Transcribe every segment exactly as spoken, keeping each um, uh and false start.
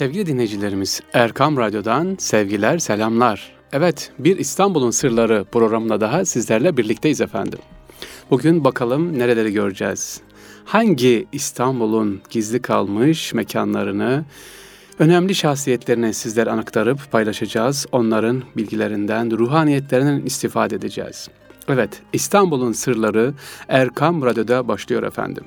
Sevgili dinleyicilerimiz, Erkam Radyo'dan sevgiler, selamlar. Evet, bir İstanbul'un Sırları programına daha sizlerle birlikteyiz efendim. Bugün bakalım nereleri göreceğiz? Hangi İstanbul'un gizli kalmış mekanlarını, önemli şahsiyetlerini sizler aktarıp paylaşacağız. Onların bilgilerinden, ruhaniyetlerinden istifade edeceğiz. Evet, İstanbul'un Sırları Erkam Radyo'da başlıyor efendim.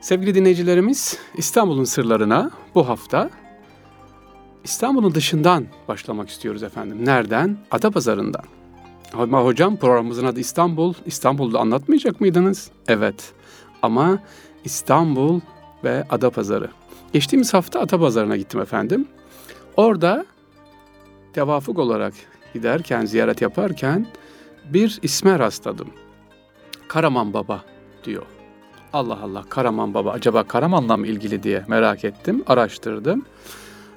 Sevgili dinleyicilerimiz, İstanbul'un sırlarına bu hafta İstanbul'un dışından başlamak istiyoruz efendim. Nereden? Adapazarı'ndan. Ama hocam programımızın adı İstanbul. İstanbul'da anlatmayacak mıydınız? Evet, ama İstanbul ve Adapazarı. Geçtiğimiz hafta Adapazarı'na gittim efendim. Orada tevafuk olarak giderken, ziyaret yaparken bir isme rastladım. Karaman Baba diyor. Allah Allah, Karaman Baba, acaba Karaman'la mı ilgili diye merak ettim, araştırdım.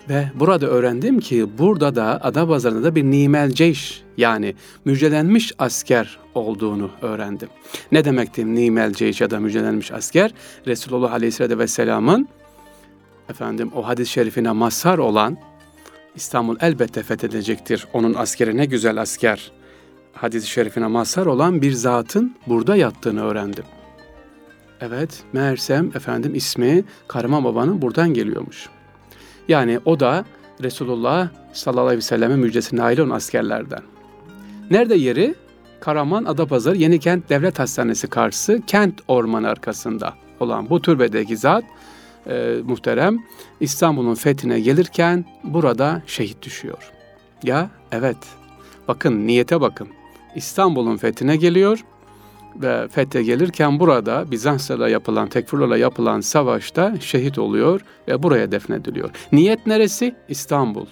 Ve burada öğrendim ki burada da Adapazarı'nda da bir nimel ceyş, yani müjdelenmiş asker olduğunu öğrendim. Ne demekti nimel ceyş ya da müjdelenmiş asker? Resulullah Aleyhisselatü Vesselam'ın efendim o hadis-i şerifine mazhar olan İstanbul elbette fethedilecektir. Onun askeri ne güzel asker. Hadis-i şerifine mazhar olan bir zatın burada yattığını öğrendim. Evet, meğersem efendim ismi Karaman Baba'nın buradan geliyormuş. Yani o da Resulullah sallallahu aleyhi ve sellem'in müjdesine nail olan askerlerden. Nerede yeri? Karaman Adapazarı Yenikent Devlet Hastanesi karşısı kent ormanı arkasında olan bu türbedeki zat e, muhterem İstanbul'un fethine gelirken burada şehit düşüyor. Ya evet, bakın niyete bakın. İstanbul'un fethine geliyor. Ve fethe gelirken burada Bizans'la yapılan, tekfirlerle yapılan savaşta şehit oluyor ve buraya defnediliyor. Niyet neresi? İstanbul.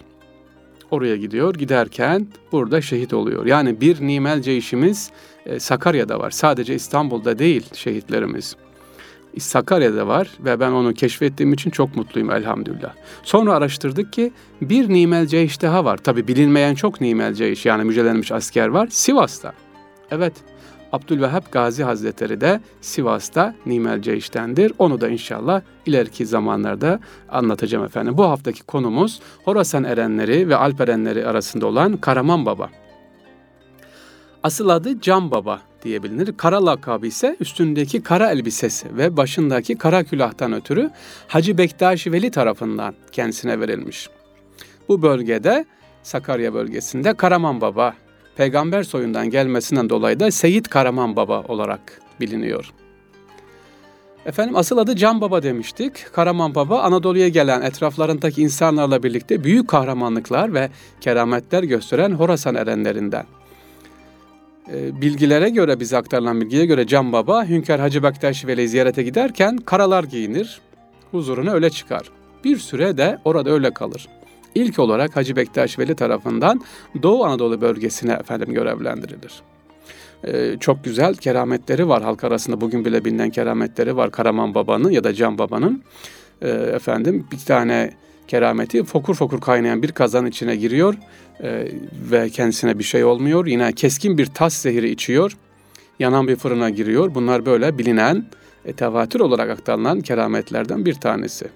Oraya gidiyor, giderken burada şehit oluyor. Yani bir nimelce işimiz e, Sakarya'da var. Sadece İstanbul'da değil şehitlerimiz. Sakarya'da var ve ben onu keşfettiğim için çok mutluyum elhamdülillah. Sonra araştırdık ki bir nimelce iş daha var. Tabii bilinmeyen çok nimelce iş, yani müjdelenmiş asker var Sivas'ta. Evet. Abdülvehep Gazi Hazretleri de Sivas'ta nimel ceyştendir. Onu da inşallah ileriki zamanlarda anlatacağım efendim. Bu haftaki konumuz Horasan erenleri ve Alp erenleri arasında olan Karaman Baba. Asıl adı Can Baba diye bilinir. Kara lakabı ise üstündeki kara elbisesi ve başındaki kara külahtan ötürü Hacı Bektaş-ı Veli tarafından kendisine verilmiş. Bu bölgede, Sakarya bölgesinde Karaman Baba, peygamber soyundan gelmesinden dolayı da Seyit Karaman Baba olarak biliniyor. Efendim asıl adı Can Baba demiştik. Karaman Baba Anadolu'ya gelen etraflarındaki insanlarla birlikte büyük kahramanlıklar ve kerametler gösteren Horasan erenlerinden. Bilgilere göre, bize aktarılan bilgiye göre Can Baba, Hünkar Hacı Bektaş-ı Veli'yi ziyarete giderken karalar giyinir, huzuruna öyle çıkar. Bir süre de orada öyle kalır. İlk olarak Hacı Bektaş Veli tarafından Doğu Anadolu bölgesine efendim görevlendirilir. Ee, çok güzel kerametleri var, halk arasında bugün bile bilinen kerametleri var Karaman Baba'nın ya da Can Baba'nın. Ee, efendim bir tane kerameti, fokur fokur kaynayan bir kazan içine giriyor ee, ve kendisine bir şey olmuyor. Yine keskin bir tas zehiri içiyor, yanan bir fırına giriyor. Bunlar böyle bilinen, e, tevatür olarak aktarılan kerametlerden bir tanesi.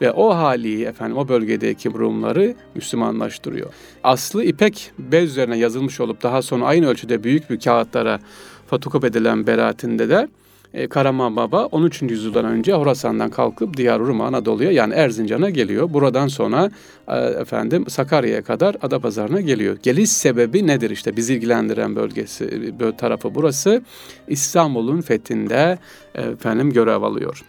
Ve o hali efendim o bölgedeki Rumları Müslümanlaştırıyor. Aslı ipek bez üzerine yazılmış olup daha sonra aynı ölçüde büyük bir kağıtlara fotokopi edilen beraatinde de e, Karaman Baba on üçüncü yüzyıldan önce Horasan'dan kalkıp Diyar Rum Anadolu'ya, yani Erzincan'a geliyor. Buradan sonra e, efendim Sakarya'ya kadar Adapazarı'na geliyor. Geliş sebebi nedir işte? Bizi ilgilendiren bölgesi, tarafı burası. İstanbul'un fethinde e, efendim görev alıyor.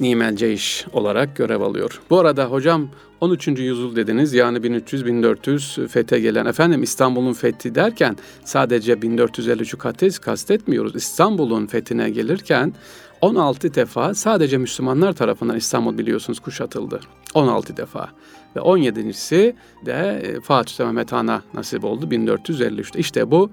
Nimel Ceyş olarak görev alıyor. Bu arada hocam on üçüncü yüzyıl dediniz, yani bin üç yüz bin dört yüz fethe gelen efendim İstanbul'un fethi derken sadece bin dört yüz elli üçü kastetmiyoruz. İstanbul'un fethine gelirken on altı defa sadece Müslümanlar tarafından İstanbul biliyorsunuz kuşatıldı. on altı defa. Ve on yedinci de Fatih Sultan Mehmet Han'a nasip oldu bin dört yüz elli üçte. İşte bu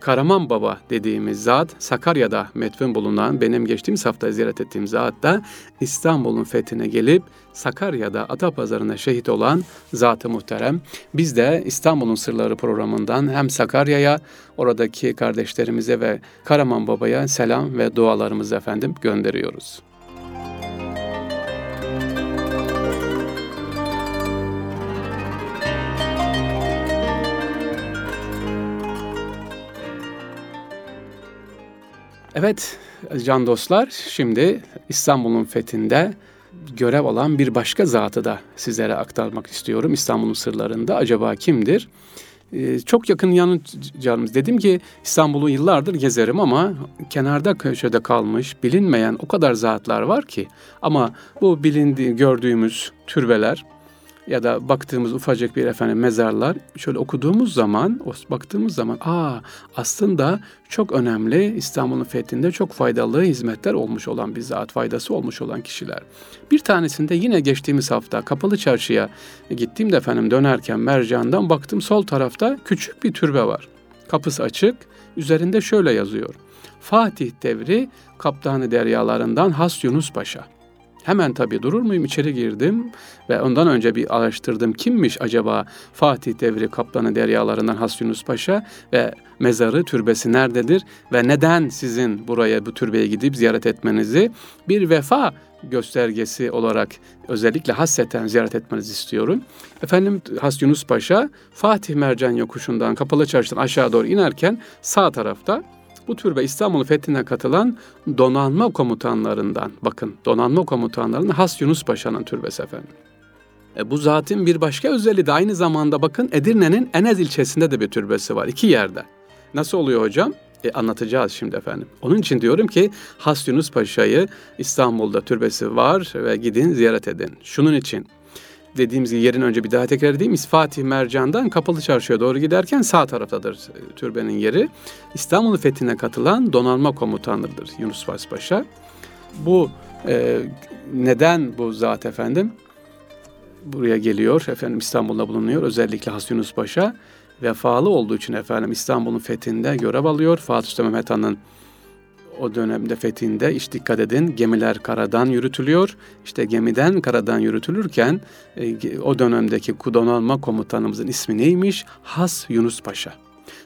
Karaman Baba dediğimiz zat, Sakarya'da metfun bulunan, benim geçtiğimiz hafta ziyaret ettiğim zat da İstanbul'un fethine gelip Sakarya'da Adapazarı'na şehit olan zat-ı muhterem. Biz de İstanbul'un Sırları programından hem Sakarya'ya, oradaki kardeşlerimize ve Karaman Baba'ya selam ve dualarımızı efendim gönderiyoruz. Evet can dostlar, şimdi İstanbul'un fethinde görev alan bir başka zatı da sizlere aktarmak istiyorum. İstanbul'un sırlarında acaba kimdir? Ee, çok yakın yanın canımız. Dedim ki İstanbul'u yıllardır gezerim ama kenarda köşede kalmış bilinmeyen o kadar zatlar var ki. Ama bu bilindiği gördüğümüz türbeler ya da baktığımız ufacık bir efendim mezarlar şöyle okuduğumuz zaman, baktığımız zaman aa aslında çok önemli, İstanbul'un fethinde çok faydalı hizmetler olmuş olan bir zat, faydası olmuş olan kişiler. Bir tanesinde yine geçtiğimiz hafta Kapalı Çarşı'ya gittiğimde efendim dönerken Mercan'dan baktım, sol tarafta küçük bir türbe var. Kapısı açık, üzerinde şöyle yazıyor: Fatih devri Kaptanı deryalarından Has Yunus Paşa. Hemen tabii durur muyum, içeri girdim ve ondan önce bir araştırdım kimmiş acaba Fatih devri Kaptanı deryalarından Has Yunus Paşa ve mezarı, türbesi nerededir ve neden sizin buraya, bu türbeye gidip ziyaret etmenizi bir vefa göstergesi olarak özellikle hasreten ziyaret etmenizi istiyorum. Efendim Has Yunus Paşa Fatih Mercan Yokuşu'ndan, Kapalı Çarşı'dan aşağı doğru inerken sağ tarafta bu türbe İstanbul fethine katılan donanma komutanlarından, bakın donanma komutanlarından Has Yunus Paşa'nın türbesi efendim. E, bu zatın bir başka özelliği de aynı zamanda bakın Edirne'nin Enez ilçesinde de bir türbesi var, iki yerde. Nasıl oluyor hocam? E, anlatacağız şimdi efendim. Onun için diyorum ki Has Yunus Paşa'yı İstanbul'da türbesi var ve gidin ziyaret edin. Şunun için dediğimiz gibi yerin önce bir daha tekrar edeyim. Fatih Mercan'dan Kapalı Çarşı'ya doğru giderken sağ taraftadır türbenin yeri. İstanbul fethine katılan donanma komutanıdır Yunus Vas Paşa. Bu e, neden bu zat efendim buraya geliyor, efendim İstanbul'da bulunuyor özellikle Has Yunus Paşa? Vefalı olduğu için efendim İstanbul'un fethinde görev alıyor. Fatih Sultan Mehmet Han'ın o dönemde fethinde, işte dikkat edin, gemiler karadan yürütülüyor. İşte gemiden karadan yürütülürken e, o dönemdeki donanma komutanımızın ismi neymiş? Has Yunus Paşa.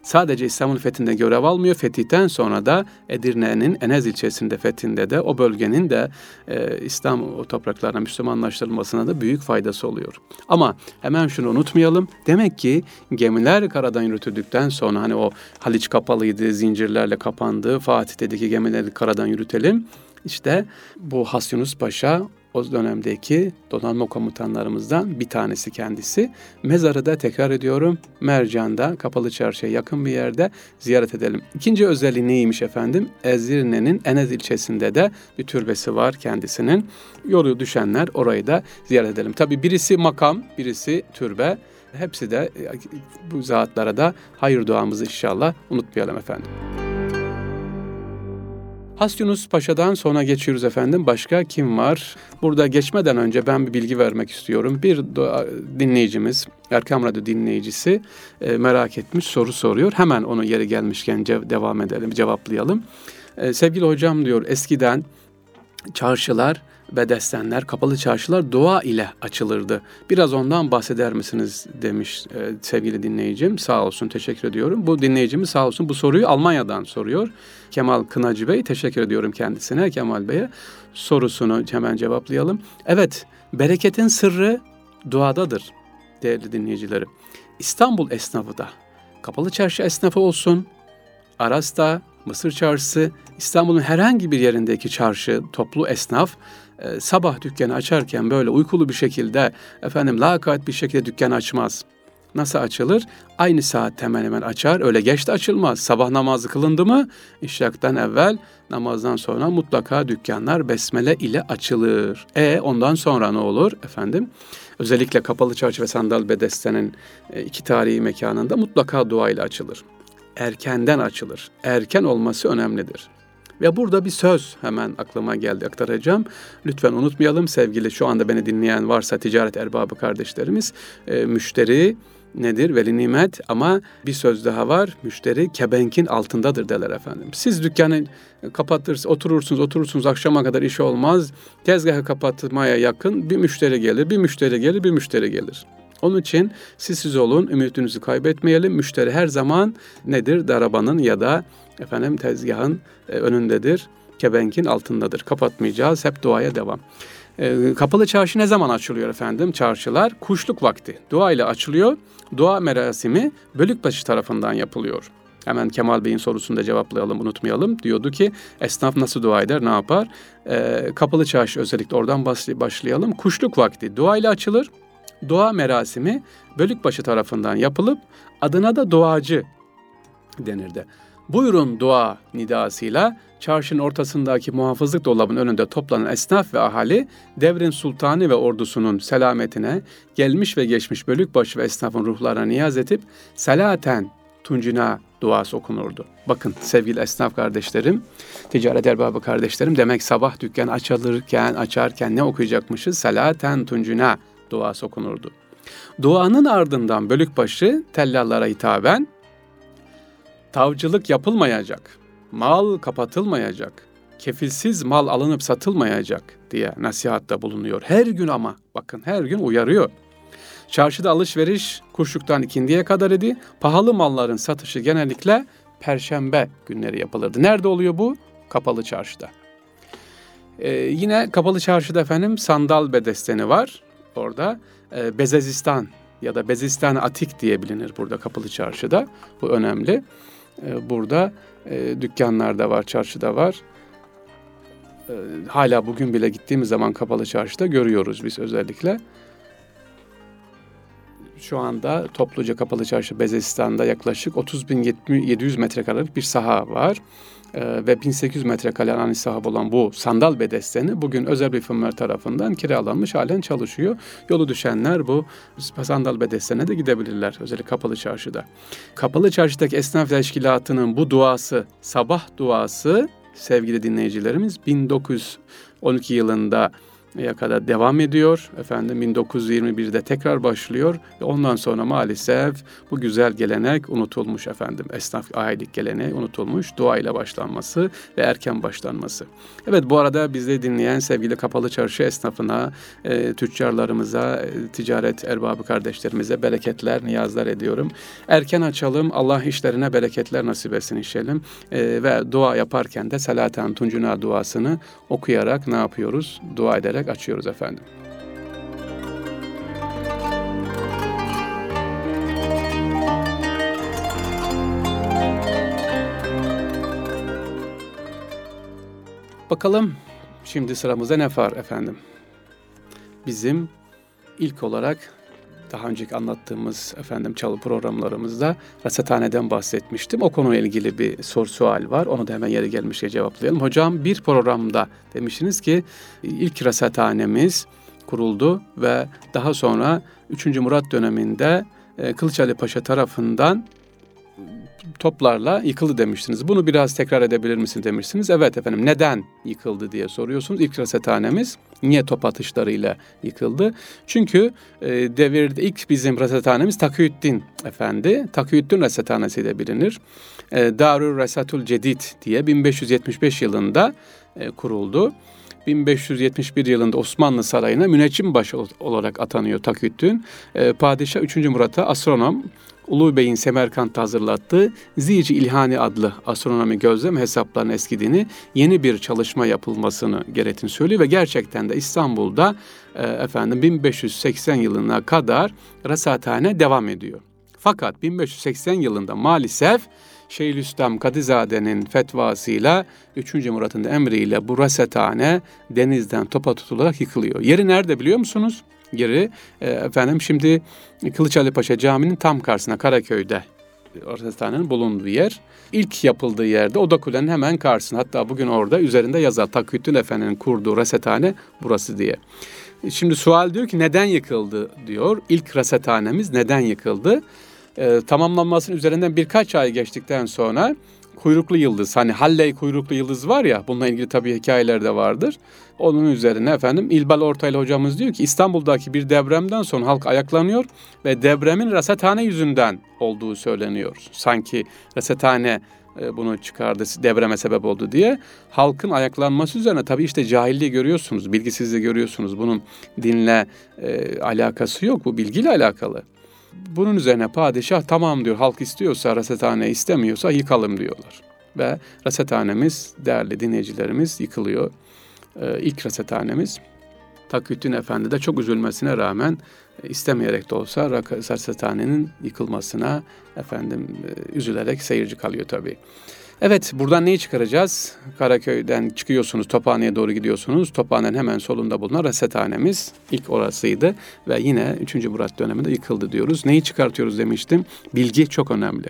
Sadece İstanbul fethinde görev almıyor. Fetihten sonra da Edirne'nin Enez ilçesinde fethinde de o bölgenin de e, İstanbul topraklarına Müslümanlaştırılmasına da büyük faydası oluyor. Ama hemen şunu unutmayalım. Demek ki gemiler karadan yürütüldükten sonra, hani o Haliç kapalıydı, zincirlerle kapandı. Fatih dedi ki gemileri karadan yürütelim. İşte bu Has Yunus Paşa o dönemdeki donanma komutanlarımızdan bir tanesi kendisi. Mezarı da tekrar ediyorum, Mercan'da, Kapalı Çarşı'ya yakın bir yerde ziyaret edelim. İkinci özelliği neymiş efendim? Edirne'nin Enez ilçesinde de bir türbesi var kendisinin. Yolu düşenler orayı da ziyaret edelim. Tabii birisi makam, birisi türbe. Hepsi de bu zatlara da hayır duamızı inşallah unutmayalım efendim. Has Yunus Paşa'dan sonra geçiyoruz efendim. Başka kim var? Burada geçmeden önce ben bir bilgi vermek istiyorum. Bir dinleyicimiz, Erkam Radyo dinleyicisi merak etmiş, soru soruyor. Hemen onu yeri gelmişken devam edelim, cevaplayalım. Sevgili hocam diyor, eskiden çarşılar ve destenler, kapalı çarşılar dua ile açılırdı. Biraz ondan bahseder misiniz demiş e, sevgili dinleyicim. Sağ olsun, teşekkür ediyorum. Bu dinleyicimiz sağ olsun bu soruyu Almanya'dan soruyor. Kemal Kınacı Bey, teşekkür ediyorum kendisine, Kemal Bey'e. Sorusunu hemen cevaplayalım. Evet, bereketin sırrı duadadır değerli dinleyicilerim. İstanbul esnafı da, kapalı çarşı esnafı olsun, Aras'ta, Mısır Çarşısı, İstanbul'un herhangi bir yerindeki çarşı, toplu esnaf e, sabah dükkanı açarken böyle uykulu bir şekilde, efendim lakayt bir şekilde dükkanı açmaz. Nasıl açılır? Aynı saat hemen hemen açar, öyle geç de açılmaz. Sabah namazı kılındı mı, işraktan evvel, namazdan sonra mutlaka dükkanlar besmele ile açılır. E ondan sonra ne olur efendim? Özellikle Kapalı Çarşı ve Sandal Bedeste'nin e, iki tarihi mekanında mutlaka dua ile açılır. Erkenden açılır. Erken olması önemlidir. Ve burada bir söz hemen aklıma geldi, aktaracağım. Lütfen unutmayalım sevgili, şu anda beni dinleyen varsa ticaret erbabı kardeşlerimiz, e, müşteri nedir? Veli nimet, ama bir söz daha var. Müşteri kebenkin altındadır derler efendim. Siz dükkanı kapatırsınız, oturursunuz, oturursunuz akşama kadar iş olmaz. Tezgahı kapatmaya yakın bir müşteri gelir, bir müşteri gelir, bir müşteri gelir. Onun için siz siz olun, ümidinizi kaybetmeyelim. Müşteri her zaman nedir? Darabanın ya da efendim tezgahın önündedir. Kebenkin altındadır. Kapatmayacağız, hep duaya devam. Kapalı Çarşı ne zaman açılıyor efendim? Çarşılar kuşluk vakti. Dua ile açılıyor. Dua merasimi Bölükbaşı tarafından yapılıyor. Hemen Kemal Bey'in sorusunu da cevaplayalım, unutmayalım. Diyordu ki esnaf nasıl dua eder, ne yapar? Ee, Kapalı Çarşı, özellikle oradan başlayalım. Kuşluk vakti dua ile açılır. Dua merasimi Bölükbaşı tarafından yapılıp adına da duacı denirdi. Buyurun dua nidasıyla çarşının ortasındaki muhafızlık dolabının önünde toplanan esnaf ve ahali, devrin sultanı ve ordusunun selametine, gelmiş ve geçmiş bölükbaşı ve esnafın ruhlarına niyaz edip salaten tuncina duası okunurdu. Bakın sevgili esnaf kardeşlerim, ticaret erbabı kardeşlerim, demek sabah dükkan açılırken, açarken ne okuyacakmışız? Salaten tuncina duası okunurdu. Duanın ardından bölükbaşı tellallara hitaben, tavcılık yapılmayacak, mal kapatılmayacak, kefilsiz mal alınıp satılmayacak diye nasihatta bulunuyor. Her gün, ama bakın her gün uyarıyor. Çarşıda alışveriş kuşluktan ikindiye kadar idi. Pahalı malların satışı genellikle perşembe günleri yapılırdı. Nerede oluyor bu? Kapalı Çarşı'da. Ee, yine Kapalı Çarşı'da efendim sandal bedesteni var. Orada e, Bezezistan ya da Bezistan Atik diye bilinir burada Kapalı Çarşı'da. Bu önemli. Burada e, dükkanlarda var, çarşıda var. E, hala bugün bile gittiğimiz zaman Kapalı Çarşı'da görüyoruz biz özellikle. Şu anda topluca Kapalı Çarşı Bezesistan'da yaklaşık otuz bin yedi yüz metrekarelik bir saha var. E, ve bin sekiz yüz metrekarelik ani saha olan bu sandal bedesteni bugün özel bir firma tarafından kiralanmış, halen çalışıyor. Yolu düşenler bu sandal bedestenine de gidebilirler, özellikle Kapalı Çarşı'da. Kapalı Çarşı'daki esnaf teşkilatının bu duası, sabah duası sevgili dinleyicilerimiz, bin dokuz yüz on iki yılında kadar devam ediyor. Efendim bin dokuz yüz yirmi birde tekrar başlıyor ve ondan sonra maalesef bu güzel gelenek unutulmuş efendim. Esnaf ailelik geleneği unutulmuş. Dua ile başlanması ve erken başlanması. Evet, bu arada bizi dinleyen sevgili Kapalı Çarşı esnafına, e, tüccarlarımıza, e, ticaret erbabı kardeşlerimize bereketler, niyazlar ediyorum. Erken açalım. Allah işlerine bereketler nasip etsin inşallah. E, ve dua yaparken de Salaten Tuncuna duasını okuyarak ne yapıyoruz? Dua ederek açıyoruz efendim. Bakalım şimdi sıramızda ne var efendim? Bizim ilk olarak daha önceki anlattığımız efendim çalı programlarımızda rasathaneden bahsetmiştim. O konuyla ilgili bir soru sual var. Onu da hemen yeri gelmişe cevaplayalım. Hocam, bir programda demiştiniz ki ilk rasathanemiz kuruldu ve daha sonra üçüncü. Murat döneminde Kılıç Ali Paşa tarafından toplarla yıkıldı demiştiniz. Bunu biraz tekrar edebilir misin demiştiniz. Evet efendim, neden yıkıldı diye soruyorsunuz. İlk rasathanemiz niye top atışlarıyla yıkıldı? Çünkü e, devirde ilk bizim rasathanemiz Takiyyüddin Efendi. Takiyyüddin Rasathanesi de bilinir. E, Darül Resatül Cedid diye bin beş yüz yetmiş beş yılında e, kuruldu. bin beş yüz yetmiş bir yılında Osmanlı Sarayı'na Müneccim Başı olarak atanıyor Takiyyüddin. E, Padişah üçüncü. Murat'a astronom Ulu Bey'in Semerkant'ta hazırlattığı Zic-i İlhani adlı astronomi gözlem hesaplarının eskidiğini, yeni bir çalışma yapılmasını gerektiğini söylüyor ve gerçekten de İstanbul'da e, efendim bin beş yüz seksen yılına kadar rasathane devam ediyor. Fakat bin beş yüz seksen yılında maalesef Şeyhülislam Kadizade'nin fetvasıyla üçüncü. Murat'ın emriyle bu rasathane denizden topa tutularak yıkılıyor. Yeri nerede biliyor musunuz? Geri efendim şimdi Kılıç Ali Paşa Camii'nin tam karşısına, Karaköy'de rasathanenin bulunduğu yer. İlk yapıldığı yerde Odakule'nin hemen karşısına. Hatta bugün orada üzerinde yazar Takiyyüddin Efendi'nin kurduğu rasathane burası diye. Şimdi sual diyor ki neden yıkıldı diyor. İlk rasathanemiz neden yıkıldı? E, tamamlanmasının üzerinden birkaç ay geçtikten sonra kuyruklu yıldız, hani Halley kuyruklu yıldız var ya, bununla ilgili tabii hikayeler de vardır. Onun üzerine efendim İlber Ortaylı hocamız diyor ki İstanbul'daki bir depremden sonra halk ayaklanıyor ve depremin rasathane yüzünden olduğu söyleniyor. Sanki rasathane bunu çıkardı, depreme sebep oldu diye. Halkın ayaklanması üzerine tabii işte cahilliği görüyorsunuz, bilgisizliği görüyorsunuz. Bunun dinle e, alakası yok, bu bilgiyle alakalı. Bunun üzerine padişah tamam diyor, halk istiyorsa rasathane, istemiyorsa yıkalım diyorlar. Ve rasathanemiz, değerli dinleyicilerimiz, yıkılıyor. Ee, ilk rasathanemiz. Takiyyüddin Efendi de çok üzülmesine rağmen istemeyerek de olsa rasathanenin yıkılmasına efendim üzülerek seyirci kalıyor tabii. Evet, buradan neyi çıkaracağız? Karaköy'den çıkıyorsunuz, Tophane'ye doğru gidiyorsunuz. Tophane'nin hemen solunda bulunan rasathanemiz, ilk orasıydı ve yine üçüncü Murat döneminde yıkıldı diyoruz. Neyi çıkartıyoruz demiştim? Bilgi çok önemli.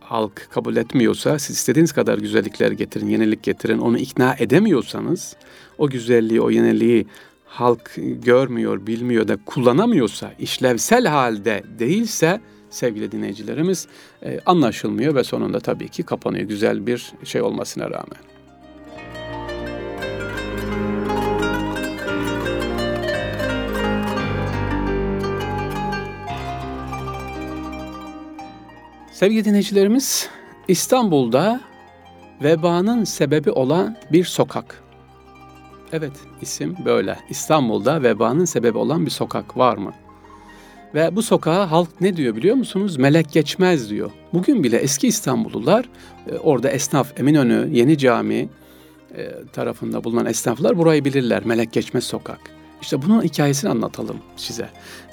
Halk kabul etmiyorsa, siz istediğiniz kadar güzellikler getirin, yenilik getirin, onu ikna edemiyorsanız, o güzelliği, o yeniliği halk görmüyor, bilmiyor da kullanamıyorsa, işlevsel halde değilse sevgili dinleyicilerimiz, e, anlaşılmıyor ve sonunda tabii ki kapanıyor, güzel bir şey olmasına rağmen. Sevgili dinleyicilerimiz, İstanbul'da vebanın sebebi olan bir sokak. Evet, isim böyle. İstanbul'da vebanın sebebi olan bir sokak var mı? Ve bu sokağa halk ne diyor biliyor musunuz? Melek Geçmez diyor. Bugün bile eski İstanbullular, orada esnaf, Eminönü, Yeni Cami tarafında bulunan esnaflar burayı bilirler. Melek Geçmez Sokak. İşte bunun hikayesini anlatalım size.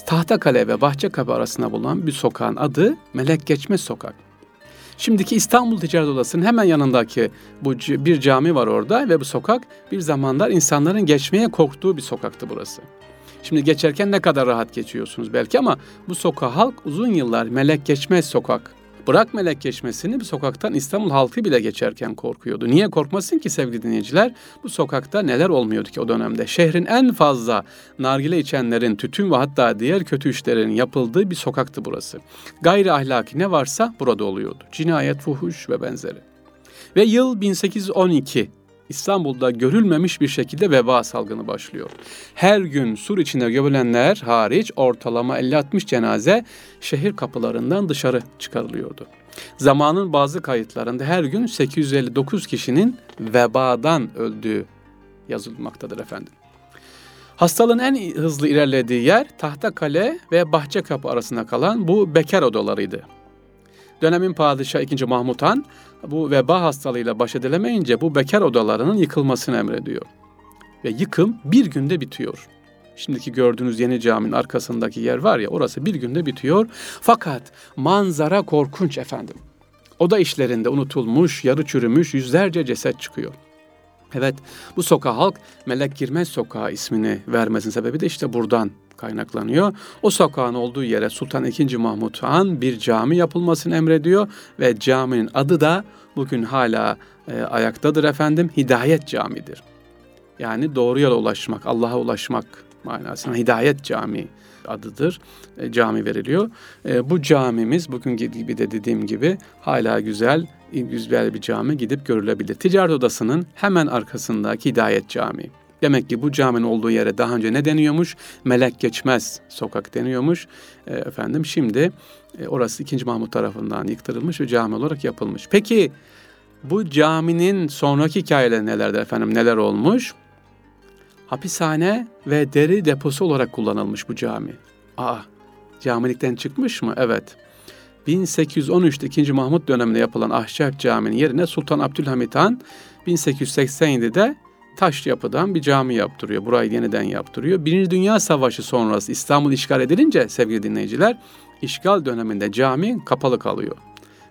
Tahta Kale ve Bahçe Kapı arasında bulunan bir sokağın adı Melek Geçmez Sokak. Şimdiki İstanbul Ticaret Odası'nın hemen yanındaki bu bir cami var orada ve bu sokak bir zamanlar insanların geçmeye korktuğu bir sokaktı burası. Şimdi geçerken ne kadar rahat geçiyorsunuz belki ama bu sokağa halk uzun yıllar Melek Geçmez Sokak. Bırak Melek Geçmesini, bu sokaktan İstanbul halkı bile geçerken korkuyordu. Niye korkmasın ki sevgili dinleyiciler? Bu sokakta neler olmuyordu ki o dönemde? Şehrin en fazla nargile içenlerin, tütün ve hatta diğer kötü işlerin yapıldığı bir sokaktı burası. Gayri ahlaki ne varsa burada oluyordu. Cinayet, fuhuş ve benzeri. Ve yıl bin sekiz yüz on iki. İstanbul'da görülmemiş bir şekilde veba salgını başlıyor. Her gün sur içinde gömülenler hariç ortalama elli altmış cenaze şehir kapılarından dışarı çıkarılıyordu. Zamanın bazı kayıtlarında her gün sekiz yüz elli dokuz kişinin vebadan öldüğü yazılmaktadır efendim. Hastalığın en hızlı ilerlediği yer Tahtakale ve Bahçekapı arasında kalan bu bekar odalarıydı. Dönemin padişahı ikinci Mahmut Han bu veba hastalığıyla baş edilemeyince bu bekar odalarının yıkılmasını emrediyor. Ve yıkım bir günde bitiyor. Şimdiki gördüğünüz Yeni Cami'nin arkasındaki yer var ya, orası bir günde bitiyor. Fakat manzara korkunç efendim. Oda işlerinde unutulmuş, yarı çürümüş yüzlerce ceset çıkıyor. Evet, bu sokağa halk Melek Girmez Sokağı ismini vermesinin sebebi de işte buradan kaynaklanıyor. O sokağın olduğu yere Sultan ikinci Mahmut Han bir cami yapılmasını emrediyor ve caminin adı da bugün hala e, ayaktadır efendim. Hidayet Camii'dir. Yani doğru yola ulaşmak, Allah'a ulaşmak manasına Hidayet Camii adıdır. E, cami veriliyor. E, bu camimiz bugün gibi de dediğim gibi hala güzel, güzel bir cami, gidip görülebilir. Ticaret Odası'nın hemen arkasındaki Hidayet Camii. Demek ki bu caminin olduğu yere daha önce ne deniyormuş? Melek Geçmez Sokak deniyormuş. E, efendim şimdi e, orası ikinci Mahmut tarafından yıktırılmış ve cami olarak yapılmış. Peki bu caminin sonraki hikayeleri nelerdir efendim? Neler olmuş? Hapishane ve deri deposu olarak kullanılmış bu cami. Aa, camilikten çıkmış mı? Evet. bin sekiz yüz on üçte ikinci Mahmut döneminde yapılan Ahşap Camii'nin yerine Sultan Abdülhamid Han bin sekiz yüz seksen yedide taş yapıdan bir cami yaptırıyor. Burayı yeniden yaptırıyor. Birinci Dünya Savaşı sonrası İstanbul işgal edilince sevgili dinleyiciler, işgal döneminde cami kapalı kalıyor.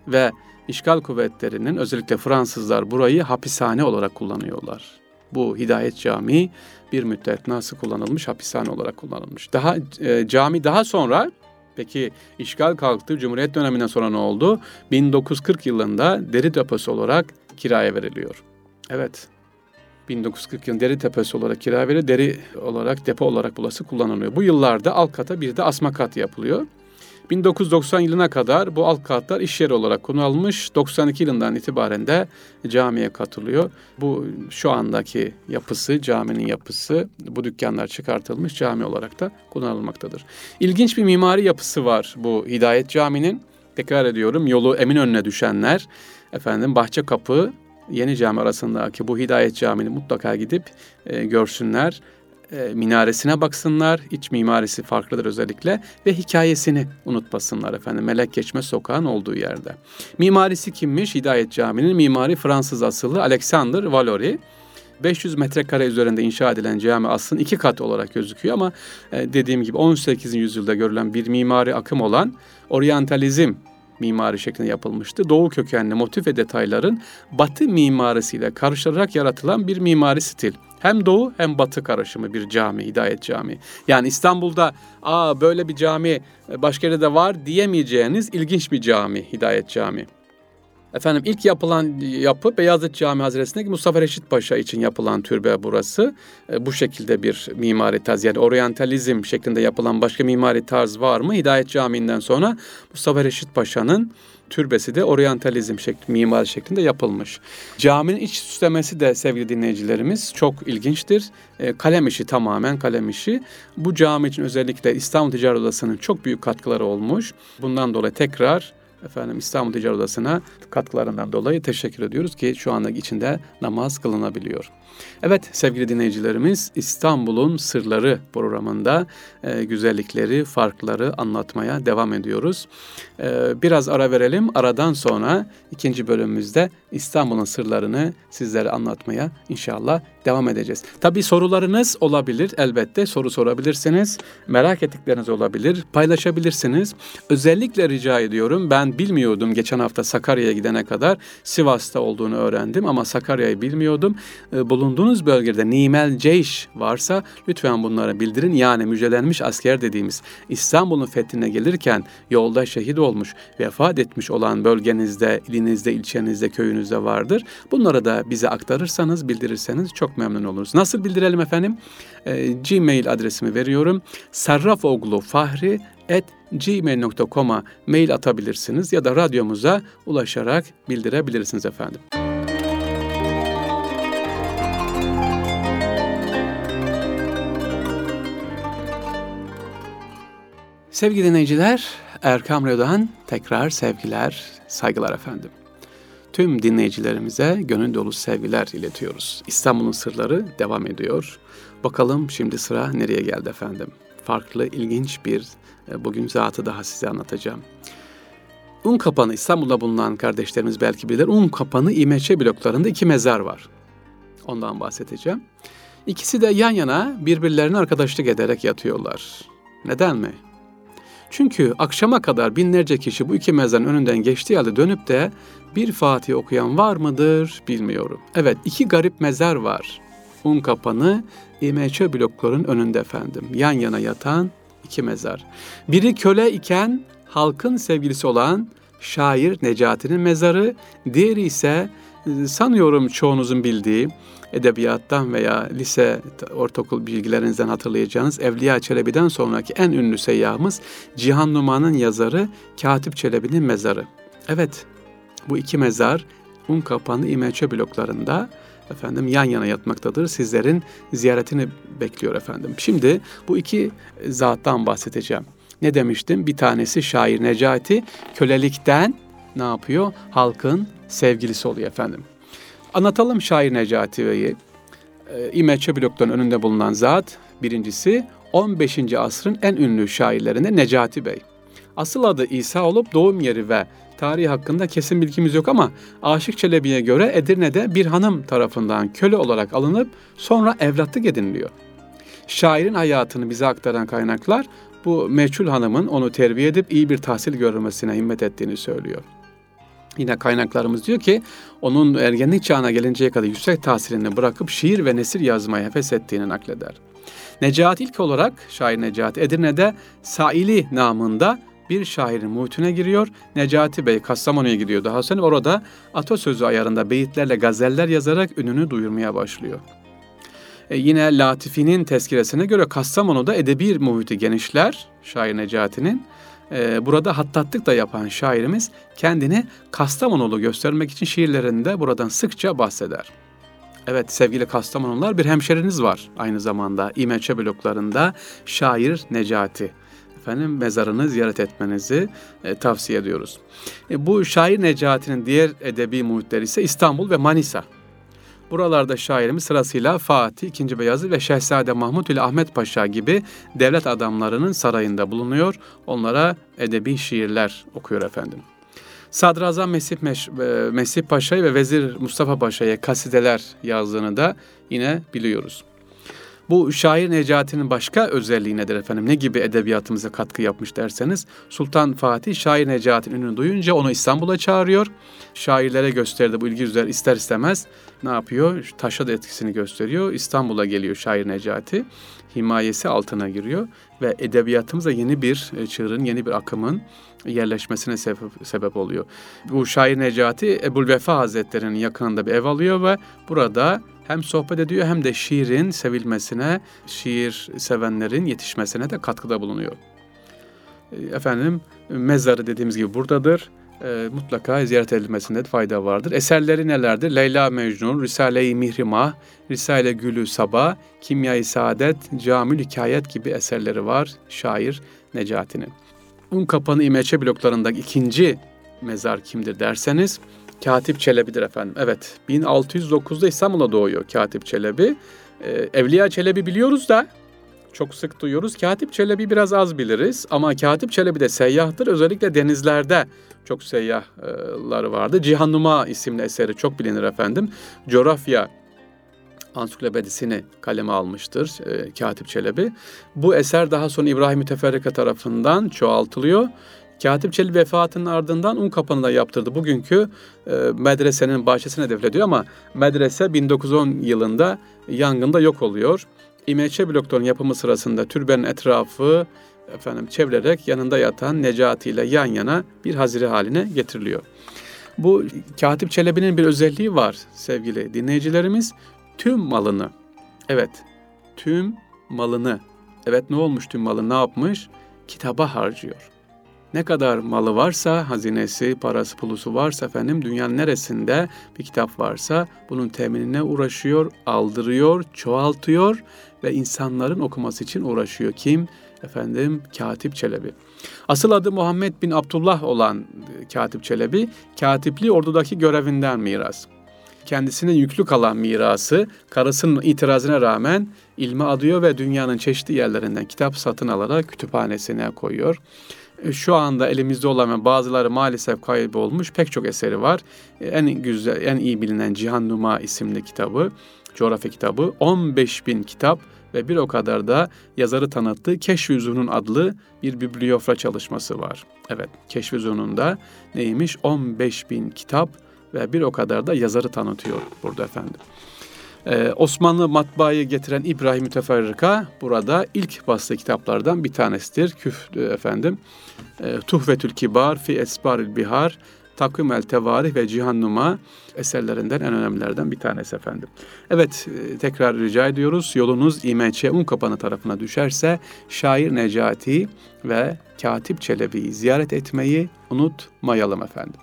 Ve işgal kuvvetlerinin, özellikle Fransızlar, burayı hapishane olarak kullanıyorlar. Bu Hidayet Camii bir müddet nasıl kullanılmış? Hapishane olarak kullanılmış. Daha e, cami daha sonra, peki işgal kalktı, Cumhuriyet döneminden sonra ne oldu? bin dokuz yüz kırk yılında deri deposu olarak kiraya veriliyor. Evet. bin dokuz yüz kırk yılında deri tepesi olarak kira veriyor. Deri olarak, depo olarak burası kullanılıyor. Bu yıllarda alt kata bir de asma kat yapılıyor. bin dokuz yüz doksan yılına kadar bu alt katlar iş yeri olarak kullanılmış. doksan iki yılından itibaren de camiye katılıyor. Bu şu andaki yapısı, caminin yapısı, bu dükkanlar çıkartılmış, cami olarak da kullanılmaktadır. İlginç bir mimari yapısı var bu Hidayet Camii'nin. Tekrar ediyorum, yolu Eminönü'ne düşenler, efendim Bahçe Kapı, Yeni Cami arasındaki bu Hidayet Camii'ni mutlaka gidip e, görsünler. E, minaresine baksınlar. İç mimarisi farklıdır özellikle ve hikayesini unutmasınlar efendim. Melek Geçmez Sokağın olduğu yerde. Mimarisi kimmiş? Hidayet Camii'nin mimari Fransız asıllı Alexander Valori. beş yüz metrekare üzerinde inşa edilen cami aslında iki kat olarak gözüküyor ama e, dediğim gibi on sekizinci yüzyılda görülen bir mimari akım olan oryantalizm mimari şeklinde yapılmıştı. Doğu kökenli motif ve detayların batı mimarisiyle karıştırarak yaratılan bir mimari stil. Hem doğu hem batı karışımı bir cami, Hidayet Camii. Yani İstanbul'da aa böyle bir cami başka yerde de var diyemeyeceğiniz ilginç bir cami, Hidayet Camii. Efendim ilk yapılan yapı Beyazıt Camii Hazretesi'ndeki Mustafa Reşit Paşa için yapılan türbe burası. E, bu şekilde bir mimari tarz, yani oryantalizm şeklinde yapılan başka mimari tarz var mı? Hidayet Camii'nden sonra Mustafa Reşit Paşa'nın türbesi de oryantalizm şekli, mimari şeklinde yapılmış. Caminin iç süslemesi de sevgili dinleyicilerimiz çok ilginçtir. E, kalem işi, tamamen kalem işi. Bu cami için özellikle İstanbul Ticaret Odası'nın çok büyük katkıları olmuş. Bundan dolayı tekrar efendim İstanbul Ticaret Odası'na katkılarından dolayı teşekkür ediyoruz ki şu anda içinde namaz kılınabiliyor. Evet sevgili dinleyicilerimiz, İstanbul'un Sırları programında e, güzellikleri, farkları anlatmaya devam ediyoruz. E, biraz ara verelim. Aradan sonra ikinci bölümümüzde İstanbul'un sırlarını sizlere anlatmaya inşallah devam edeceğiz. Tabii sorularınız olabilir. Elbette soru sorabilirsiniz. Merak ettikleriniz olabilir. Paylaşabilirsiniz. Özellikle rica ediyorum. Ben bilmiyordum geçen hafta Sakarya'ya gidene kadar. Sivas'ta olduğunu öğrendim ama Sakarya'yı bilmiyordum. E, bulunduğunuz bölgede Nimel Ceyş varsa lütfen bunları bildirin. Yani müjdelenmiş asker dediğimiz, İstanbul'un fethine gelirken yolda şehit olmuş, vefat etmiş olan bölgenizde, ilinizde, ilçenizde, köyünüzde vardır. Bunları da bize aktarırsanız, bildirirseniz çok memnun oluruz. Nasıl bildirelim efendim? E, Gmail adresimi veriyorum. sarrafoglufahri at gmail nokta com'a mail atabilirsiniz ya da radyomuza ulaşarak bildirebilirsiniz efendim. Sevgili dinleyiciler, Erkam Radyo'dan tekrar sevgiler, saygılar efendim. Tüm dinleyicilerimize gönül dolu sevgiler iletiyoruz. İstanbul'un sırları devam ediyor. Bakalım şimdi sıra nereye geldi efendim? Farklı, ilginç bir bugün zatı daha size anlatacağım. Unkapanı, İstanbul'da bulunan kardeşlerimiz belki bilir. Unkapanı, İMÇ bloklarında iki mezar var. Ondan bahsedeceğim. İkisi de yan yana birbirlerine arkadaşlık ederek yatıyorlar. Neden mi? Çünkü akşama kadar binlerce kişi bu iki mezarın önünden geçtiği halde dönüp de bir Fatih okuyan var mıdır bilmiyorum. Evet, iki garip mezar var. Unkapanı, İMÇ blokların önünde efendim. Yan yana yatan iki mezar. Biri köle iken halkın sevgilisi olan şair Necati'nin mezarı, diğeri ise sanıyorum çoğunuzun bildiği, edebiyattan veya lise, ortaokul bilgilerinizden hatırlayacağınız Evliya Çelebi'den sonraki en ünlü seyyahımız Cihan Numan'ın yazarı Katip Çelebi'nin mezarı. Evet, bu iki mezar Unkapanı, İMÇ bloklarında efendim yan yana yatmaktadır. Sizlerin ziyaretini bekliyor efendim. Şimdi bu iki zattan bahsedeceğim. Ne demiştim? Bir tanesi şair Necati, kölelikten ne yapıyor? Halkın sevgilisi oluyor efendim. Anlatalım şair Necati Bey'i. E, İMÇ bloklarının önünde bulunan zat, birincisi on beşinci asrın en ünlü şairlerinde Necati Bey. Asıl adı İsa olup doğum yeri ve tarihi hakkında kesin bilgimiz yok ama Aşık Çelebi'ye göre Edirne'de bir hanım tarafından köle olarak alınıp sonra evlatlık ediniliyor. Şairin hayatını bize aktaran kaynaklar bu meçhul hanımın onu terbiye edip iyi bir tahsil görmesine himmet ettiğini söylüyor. Yine kaynaklarımız diyor ki onun ergenlik çağına gelinceye kadar yüksek tahsilini bırakıp şiir ve nesir yazmaya heves ettiğini nakleder. Necati ilk olarak, şair Necati Edirne'de Saili namında bir şairin muhitine giriyor. Necati Bey Kastamonu'ya gidiyor daha sonra. Orada atasözü ayarında beyitlerle gazeller yazarak ününü duyurmaya başlıyor. E yine Latifi'nin tezkiresine göre Kastamonu'da edebi muhiti genişler şair Necati'nin. e, burada hattatlık da yapan şairimiz kendini Kastamonulu göstermek için şiirlerinde buradan sıkça bahseder. Evet sevgili Kastamonulular, bir hemşeriniz var aynı zamanda İMÇ bloklarında şair Necati. Efendim mezarını ziyaret etmenizi e, tavsiye ediyoruz. E, bu şair Necati'nin diğer edebi muhitleri ise İstanbul ve Manisa. Buralarda şairimiz sırasıyla Fatih, ikinci Beyazıt ve Şehzade Mahmut ile Ahmet Paşa gibi devlet adamlarının sarayında bulunuyor. Onlara edebi şiirler okuyor efendim. Sadrazam Mesih, Meş- Mesih Paşa'yı ve Vezir Mustafa Paşa'ya kasideler yazdığını da yine biliyoruz. Bu şair Necati'nin başka özelliği nedir efendim? Ne gibi edebiyatımıza katkı yapmış derseniz, Sultan Fatih şair Necati'nin ününü duyunca onu İstanbul'a çağırıyor. Şairlere gösterdi bu ilgi üzerine ister istemez ne yapıyor? Taşa da etkisini gösteriyor. İstanbul'a geliyor şair Necati. Himayesi altına giriyor ve edebiyatımıza yeni bir çığırın, yeni bir akımın yerleşmesine sebep, sebep oluyor. Bu şair Necati Ebu'l-Vefa Hazretleri'nin yakınında bir ev alıyor ve burada hem sohbet ediyor hem de şiirin sevilmesine, şiir sevenlerin yetişmesine de katkıda bulunuyor. Efendim mezarı dediğimiz gibi buradadır. E, mutlaka ziyaret edilmesinde fayda vardır. Eserleri nelerdir? Leyla Mecnun, Risale-i Mihrimah, Risale Gülü Sabah, Kimya-i Saadet, Camül Hikayet gibi eserleri var şair Necati'nin. Unkapanı İMÇ bloklarındaki ikinci mezar kimdir derseniz Katip Çelebi'dir efendim. Evet, bin altı yüz dokuzda İstanbul'a doğuyor Katip Çelebi. Ee, Evliya Çelebi biliyoruz da çok sık duyuyoruz. Katip Çelebi biraz az biliriz ama Katip Çelebi de seyyahtır. Özellikle denizlerde çok seyyahları vardı. Cihannuma isimli eseri çok bilinir efendim. Coğrafya ansiklopedisini kaleme almıştır e, Katip Çelebi. Bu eser daha sonra İbrahim Müteferrika tarafından çoğaltılıyor. Katip Çelebi vefatının ardından Unkapanı'nda yaptırdı. Bugünkü e, medresenin bahçesine defnediyor ama medrese bin dokuz yüz on yılında yangında yok oluyor. İMÇ bloklarının yapımı sırasında türbenin etrafı efendim çevrilerek yanında yatan Necati ile yan yana bir hazire haline getiriliyor. Bu Katip Çelebi'nin bir özelliği var sevgili dinleyicilerimiz. Tüm malını, evet tüm malını, evet ne olmuş tüm malı ne yapmış? Kitaba harcıyor. Ne kadar malı varsa, hazinesi, parası, pulusu varsa efendim, dünyanın neresinde bir kitap varsa bunun teminine uğraşıyor, aldırıyor, çoğaltıyor ve insanların okuması için uğraşıyor. Kim? Efendim Katip Çelebi. Asıl adı Muhammed bin Abdullah olan Katip Çelebi, katipliği ordudaki görevinden miras. Kendisine yüklü kalan mirası karısının itirazına rağmen ilme adıyor ve dünyanın çeşitli yerlerinden kitap satın alarak kütüphanesine koyuyor. Şu anda elimizde olan ve bazıları maalesef kaybolmuş pek çok eseri var. En güzel, en iyi bilinen Cihannuma isimli kitabı, coğrafya kitabı, on beş bin kitap ve bir o kadar da yazarı tanıttığı Keşf-i Zünun adlı bir bibliofra çalışması var. Evet, Keşf-i Zünun'da neymiş? on beş bin kitap ve bir o kadar da yazarı tanıtıyor burada efendim. Ee, Osmanlı matbaayı getiren İbrahim Müteferrika burada ilk bastığı kitaplardan bir tanesidir. Küf efendim. E, Tuhvetül Kibar, Fi Esbaril Bihar, Takvim el Tevarih ve Cihannuma eserlerinden en önemlilerden bir tanesi efendim. Evet, e, tekrar rica ediyoruz. Yolunuz İMÇ Unkapanı tarafına düşerse şair Necati ve Katip Çelebi'yi ziyaret etmeyi unutmayalım efendim.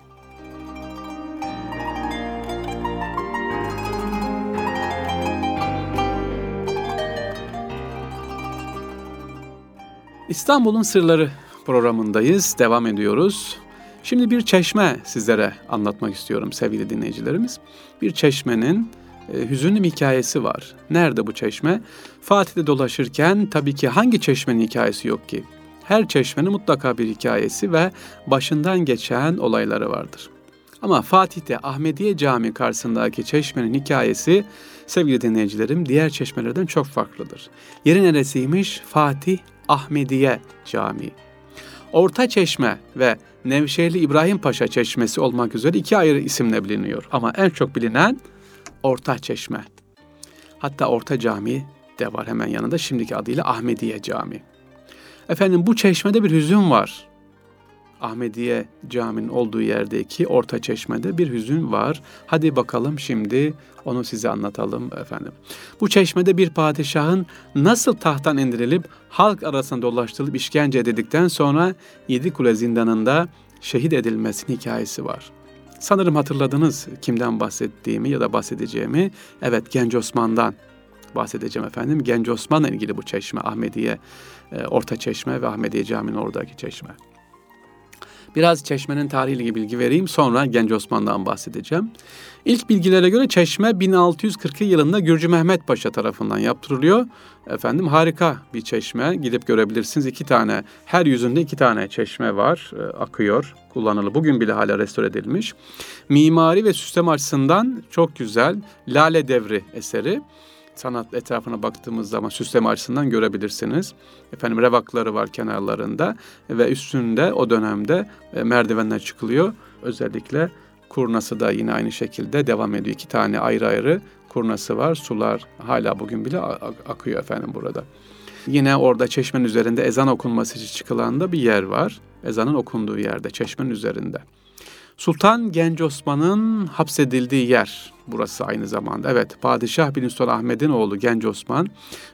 İstanbul'un Sırları programındayız, devam ediyoruz. Şimdi bir çeşme sizlere anlatmak istiyorum sevgili dinleyicilerimiz. Bir çeşmenin e, hüzünlü bir hikayesi var. Nerede bu çeşme? Fatih'te dolaşırken tabii ki hangi çeşmenin hikayesi yok ki? Her çeşmenin mutlaka bir hikayesi ve başından geçen olayları vardır. Ama Fatih'te Ahmediye Camii karşısındaki çeşmenin hikayesi sevgili dinleyicilerim diğer çeşmelerden çok farklıdır. Yeri neresiymiş? Fatih Ahmediye Camii. Orta Çeşme ve Nevşehirli İbrahim Paşa Çeşmesi olmak üzere iki ayrı isimle biliniyor. Ama en çok bilinen Orta Çeşme. Hatta Orta Camii de var hemen yanında. Şimdiki adıyla Ahmediye Camii. Efendim bu çeşmede bir hüzün var. Ahmediye Camii'nin olduğu yerdeki orta çeşmede bir hüzün var. Hadi bakalım şimdi onu size anlatalım efendim. Bu çeşmede bir padişahın nasıl tahttan indirilip halk arasında dolaştırılıp işkence edildikten sonra Yedi Kule Zindanı'nda şehit edilmesinin hikayesi var. Sanırım hatırladınız kimden bahsettiğimi ya da bahsedeceğimi. Evet, Genç Osman'dan bahsedeceğim efendim. Genç Osman'la ilgili bu çeşme, Ahmediye, Orta Çeşme ve Ahmediye Camii'nin oradaki çeşme. Biraz çeşmenin tarihiyle ilgili bilgi vereyim, sonra Genç Osman'dan bahsedeceğim. İlk bilgilere göre çeşme bin altı yüz kırk yılında Gürcü Mehmet Paşa tarafından yaptırılıyor. Efendim harika bir çeşme, gidip görebilirsiniz. İki tane, her yüzünde iki tane çeşme var, e, akıyor, kullanılı. Bugün bile hala restore edilmiş. Mimari ve süslem açısından çok güzel, Lale Devri eseri. Sanat etrafına baktığımız zaman süsleme açısından görebilirsiniz. Efendim revakları var kenarlarında ve üstünde o dönemde merdivenler çıkılıyor. Özellikle kurnası da yine aynı şekilde devam ediyor. İki tane ayrı ayrı kurnası var. Sular hala bugün bile akıyor efendim burada. Yine orada çeşmenin üzerinde ezan okunması için çıkılan da bir yer var. Ezanın okunduğu yerde, çeşmenin üzerinde. Sultan Genç Osman'ın hapsedildiği yer burası aynı zamanda. Evet, Padişah Birinci Sultan Ahmet'in oğlu Genç Osman,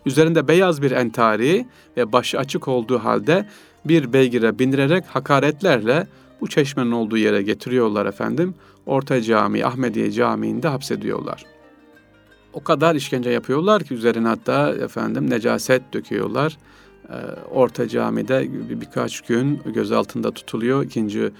üzerinde beyaz bir entari ve başı açık olduğu halde bir beygire bindirerek hakaretlerle bu çeşmenin olduğu yere getiriyorlar efendim. Orta Cami, Ahmediye Camii'nde hapsediyorlar. O kadar işkence yapıyorlar ki üzerine hatta efendim necaset döküyorlar. Orta Cami'de birkaç gün gözaltında tutuluyor ikinci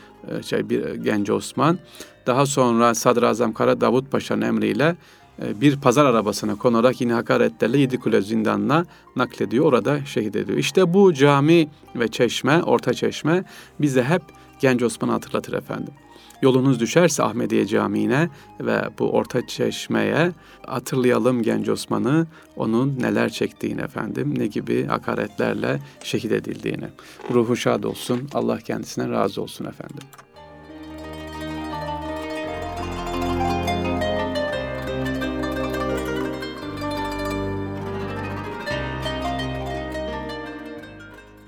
şey bir Genç Osman. Daha sonra Sadrazam Kara Davut Paşa'nın emriyle bir pazar arabasına konarak yine hakaretlerle Yedikule Zindanı'na naklediyor. Orada şehit ediyor. İşte bu cami ve çeşme, Orta Çeşme bize hep Genç Osman'ı hatırlatır efendim. Yolunuz düşerse Ahmediye Camii'ne ve bu Orta Çeşme'ye hatırlayalım Genç Osman'ı, onun neler çektiğini efendim, ne gibi hakaretlerle şehit edildiğini. Ruhu şad olsun, Allah kendisine razı olsun efendim.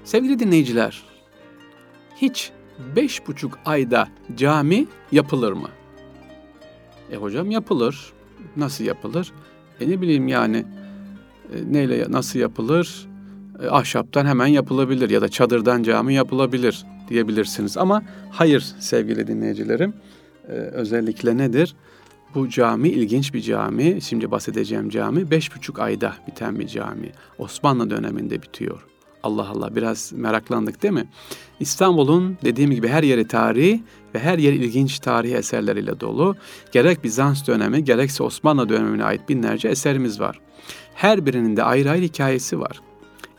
Sevgili dinleyiciler, hiç beş buçuk ayda cami yapılır mı? E hocam yapılır. Nasıl yapılır? E ne bileyim yani e, neyle nasıl yapılır? E, ahşaptan hemen yapılabilir ya da çadırdan cami yapılabilir diyebilirsiniz. Ama hayır sevgili dinleyicilerim. E, özellikle nedir? Bu cami ilginç bir cami. Şimdi bahsedeceğim cami beş buçuk ayda biten bir cami. Osmanlı döneminde bitiyor. Allah Allah, biraz meraklandık değil mi? İstanbul'un dediğim gibi her yeri tarihi ve her yeri ilginç tarihi eserleriyle dolu. Gerek Bizans dönemi gerekse Osmanlı dönemine ait binlerce eserimiz var. Her birinin de ayrı ayrı hikayesi var.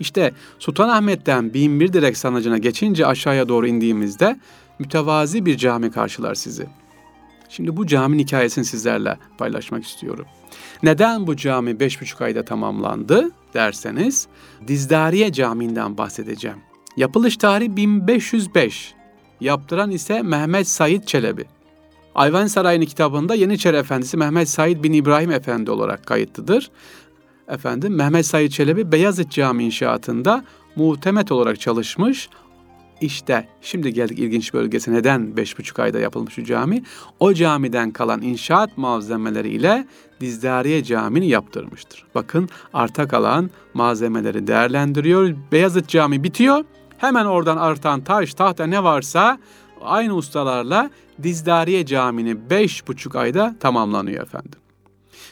İşte Sultanahmet'ten bin bir Direk Sanacı'na geçince aşağıya doğru indiğimizde mütevazi bir cami karşılar sizi. Şimdi bu caminin hikayesini sizlerle paylaşmak istiyorum. Neden bu cami beş buçuk ayda tamamlandı derseniz Dizdariye Camii'nden bahsedeceğim. Yapılış tarihi bin beş yüz beş. Yaptıran ise Mehmet Said Çelebi. Ayvan Sarayı'nın kitabında Yeniçeri Efendisi Mehmet Said bin İbrahim Efendi olarak kayıtlıdır. Efendim Mehmet Said Çelebi Beyazıt Camii inşaatında muhtemet olarak çalışmış. İşte şimdi geldik ilginç bölgesi. Neden beş buçuk ayda yapılmış bu cami? O camiden kalan inşaat malzemeleriyle Dizdariye Camii'ni yaptırmıştır. Bakın arta kalan malzemeleri değerlendiriyor. Beyazıt Camii bitiyor. Hemen oradan artan taş, tahta ne varsa aynı ustalarla Dizdariye Camii'ni beş buçuk ayda tamamlanıyor efendim.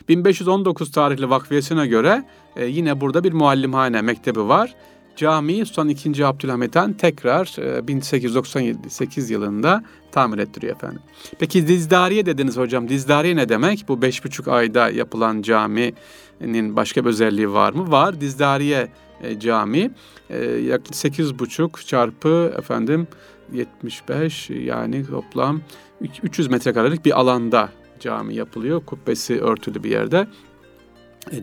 bin beş yüz on dokuz tarihli vakfiyesine göre e, yine burada bir muallimhane mektebi var. Camiyi Sultan ikinci. Abdülhamit Han tekrar bin sekiz yüz doksan sekiz yılında tamir ettiriyor efendim. Peki Dizdariye dediniz hocam. Dizdariye ne demek? Bu beş buçuk ayda yapılan caminin başka bir özelliği var mı? Var. Dizdariye Camii yaklaşık sekiz buçuk çarpı efendim yetmiş beş, yani toplam üç yüz metrekarelik bir alanda cami yapılıyor. Kubbesi örtülü bir yerde.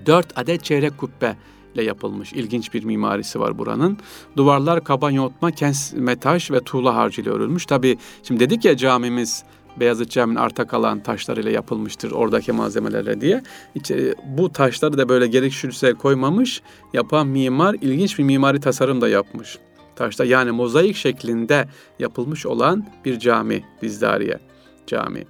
dört adet çeyrek kubbe yapılmış. İlginç bir mimarisi var buranın. Duvarlar kaban yontma, kesme taş ve tuğla harcıyla örülmüş. Tabii şimdi dedik ya camimiz Beyazıt Camii'nin arta kalan taşlarıyla yapılmıştır oradaki malzemelerle diye. Hiç, bu taşları da böyle gerekçülse koymamış. Yapan mimar ilginç bir mimari tasarım da yapmış. taşta yani mozaik şeklinde yapılmış olan bir cami, Dizdariye Camii.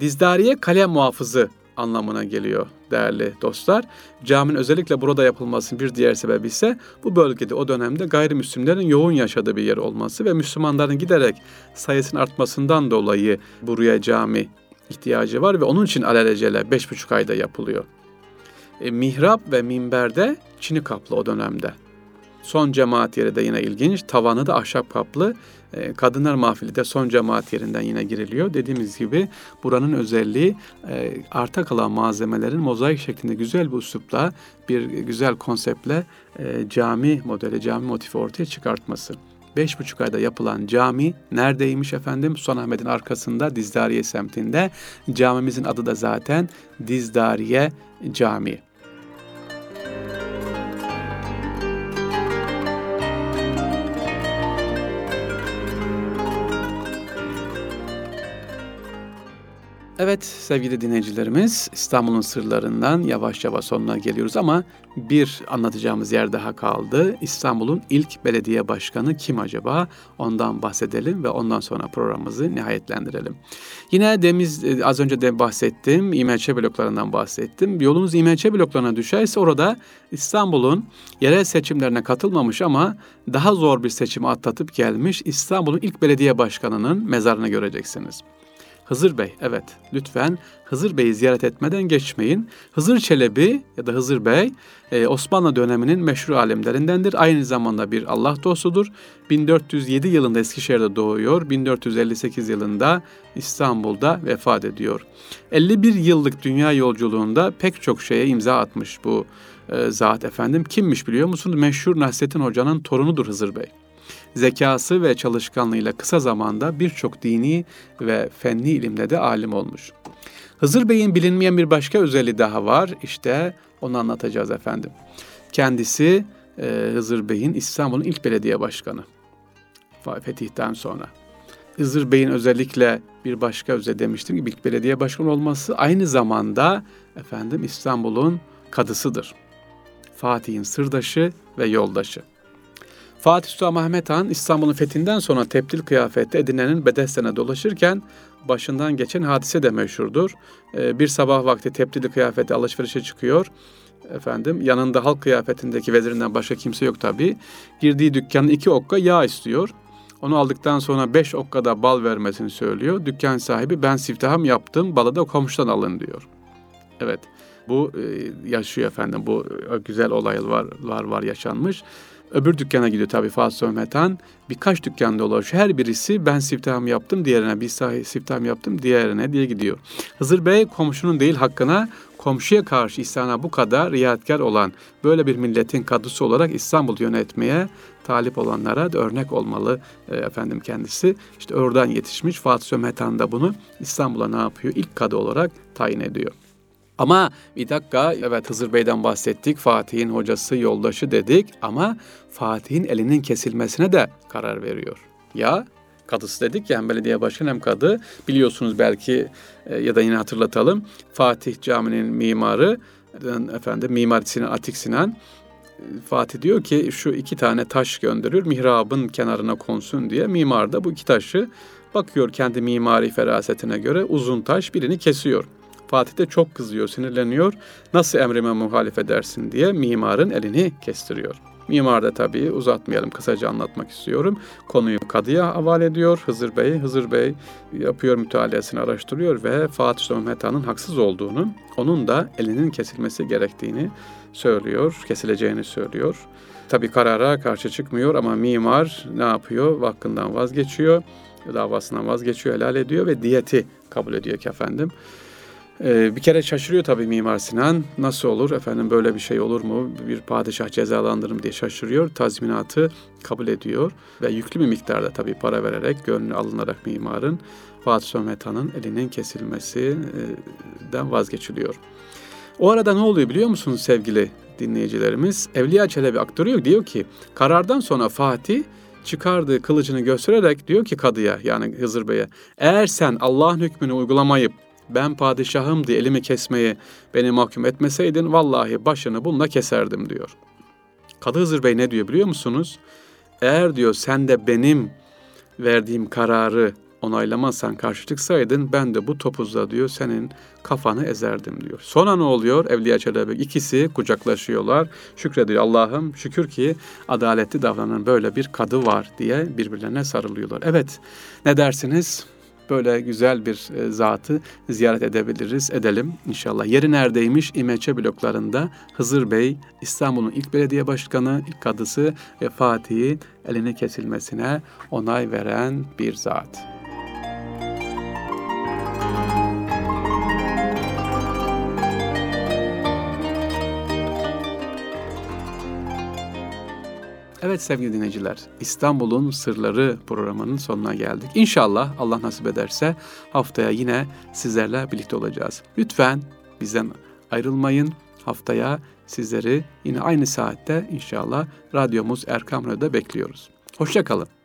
Dizdariye kale muhafızı anlamına geliyor değerli dostlar. Caminin özellikle burada yapılmasının bir diğer sebebi ise bu bölgede o dönemde gayrimüslimlerin yoğun yaşadığı bir yer olması ve Müslümanların giderek sayısının artmasından dolayı buraya cami ihtiyacı var ve onun için alelacele beş buçuk ayda yapılıyor. E, mihrap ve minberde çini kaplı o dönemde. Son cemaat yeri de yine ilginç. Tavanı da ahşap kaplı. E, kadınlar mahfili de son cemaat yerinden yine giriliyor. Dediğimiz gibi buranın özelliği e, arta kalan malzemelerin mozaik şeklinde güzel bir üslupla, bir güzel konseptle e, cami modeli, cami motifi ortaya çıkartması. Beş buçuk ayda yapılan cami neredeymiş efendim? Sultanahmet'in arkasında Dizdariye semtinde. Camimizin adı da zaten Dizdariye Camii. Evet sevgili dinleyicilerimiz, İstanbul'un sırlarından yavaş yavaş sonuna geliyoruz ama bir anlatacağımız yer daha kaldı. İstanbul'un ilk belediye başkanı kim acaba? Ondan bahsedelim ve ondan sonra programımızı nihayetlendirelim. Yine demiz, az önce de bahsettim, İMÇ bloklarından bahsettim. Yolunuz İMÇ bloklarına düşerse orada İstanbul'un yerel seçimlerine katılmamış ama daha zor bir seçimi atlatıp gelmiş İstanbul'un ilk belediye başkanının mezarını göreceksiniz. Hızır Bey, evet lütfen Hızır Bey'i ziyaret etmeden geçmeyin. Hızır Çelebi ya da Hızır Bey Osmanlı döneminin meşhur alimlerindendir. Aynı zamanda bir Allah dostudur. bin dört yüz yedi yılında Eskişehir'de doğuyor. bin dört yüz elli sekiz yılında İstanbul'da vefat ediyor. elli bir yıllık dünya yolculuğunda pek çok şeye imza atmış bu zat efendim. Kimmiş biliyor musunuz? Meşhur Nasrettin Hoca'nın torunudur Hızır Bey. Zekası ve çalışkanlığıyla kısa zamanda birçok dini ve fenni ilimde de alim olmuş. Hızır Bey'in bilinmeyen bir başka özelliği daha var. İşte onu anlatacağız efendim. Kendisi e, Hızır Bey'in İstanbul'un ilk belediye başkanı. Fetih'ten sonra. Hızır Bey'in özellikle bir başka özelliği demiştim ki ilk belediye başkanı olması aynı zamanda efendim İstanbul'un kadısıdır. Fatih'in sırdaşı ve yoldaşı. Fatih Sultan Mehmet Han İstanbul'un fethinden sonra tebdil kıyafette Edirne'nin bedestene dolaşırken başından geçen hadise de meşhurdur. Bir sabah vakti tebdil kıyafeti alışverişe çıkıyor. Efendim yanında halk kıyafetindeki vezirinden başka kimse yok tabii. Girdiği dükkanın iki okka yağ istiyor. Onu aldıktan sonra beş okkada bal vermesini söylüyor. Dükkan sahibi ben siftahım yaptım, balı da komşudan alın diyor. Evet bu yaşıyor efendim, bu güzel olaylar var, var yaşanmış. Öbür dükkana gidiyor tabii Fatih Sultan Mehmet Han. Birkaç dükkanda dolaşıyor. Her birisi ben siftahımı yaptım diğerine, bir siftahımı yaptım diğerine diye gidiyor. Hızır Bey komşunun değil hakkına, komşuya karşı ihsana bu kadar riyatkar olan, böyle bir milletin kadısı olarak İstanbul'u yönetmeye talip olanlara da örnek olmalı e, efendim kendisi. İşte oradan yetişmiş Fatih Sultan Mehmet Han da bunu İstanbul'a ne yapıyor? İlk kadı olarak tayin ediyor. Ama bir dakika, evet Hızır Bey'den bahsettik, Fatih'in hocası, yoldaşı dedik ama Fatih'in elinin kesilmesine de karar veriyor. Ya kadısı dedik ya, hem belediye başkanı hem kadı, biliyorsunuz belki e, ya da yine hatırlatalım. Fatih Camii'nin mimarı, efendim, Mimar Sinan, Atik Sinan, Fatih diyor ki şu iki tane taş gönderir, mihrabın kenarına konsun diye. Mimar da bu iki taşı bakıyor kendi mimari ferasetine göre, uzun taş birini kesiyor. Fatih de çok kızıyor, sinirleniyor. Nasıl emrime muhalif edersin diye mimarın elini kestiriyor. Mimar da tabii uzatmayalım, kısaca anlatmak istiyorum. Konuyu kadıya havale ediyor Hızır Bey. Hızır Bey yapıyor mütalaasını, araştırıyor ve Fatih Sultan Mehmet Han'ın haksız olduğunu, onun da elinin kesilmesi gerektiğini söylüyor, kesileceğini söylüyor. Tabii karara karşı çıkmıyor ama mimar ne yapıyor? Hakkından vazgeçiyor, davasından vazgeçiyor, helal ediyor ve diyeti kabul ediyor ki efendim. Bir kere şaşırıyor tabii Mimar Sinan. Nasıl olur efendim, böyle bir şey olur mu? Bir padişah cezalandırır mı diye şaşırıyor. Tazminatı kabul ediyor ve yüklü bir miktarda tabii para vererek, gönlü alınarak mimarın, Fatih Sultan Mehmet Han'ın elinin kesilmesinden vazgeçiliyor. O arada ne oluyor biliyor musunuz sevgili dinleyicilerimiz? Evliya Çelebi aktarıyor, diyor ki karardan sonra Fatih çıkardığı kılıcını göstererek diyor ki kadıya, yani Hızır Bey'e, eğer sen Allah'ın hükmünü uygulamayıp ben padişahım diye elimi kesmeye beni mahkum etmeseydin vallahi başını bununla keserdim diyor. Kadı Hızır Bey ne diyor biliyor musunuz? eğer diyor sen de benim verdiğim kararı onaylamazsan, karşılık saydın, ben de bu topuzla diyor senin kafanı ezerdim diyor. Sonra ne oluyor? Evliya Çelebi ikisi kucaklaşıyorlar. Şükrediyor, Allah'ım şükür ki adaletli davranan böyle bir kadı var diye birbirlerine sarılıyorlar. Evet, ne dersiniz? Böyle güzel bir zatı ziyaret edebiliriz, edelim inşallah. Yeri neredeymiş? İMÇ bloklarında Hızır Bey, İstanbul'un ilk belediye başkanı, ilk kadısı ve Fatih'in elini kesilmesine onay veren bir zat. Evet sevgili dinleyiciler, İstanbul'un Sırları programının sonuna geldik. İnşallah Allah nasip ederse haftaya yine sizlerle birlikte olacağız. Lütfen bizden ayrılmayın. Haftaya sizleri yine aynı saatte inşallah radyomuz Erkam Radyo'da bekliyoruz. Hoşça kalın.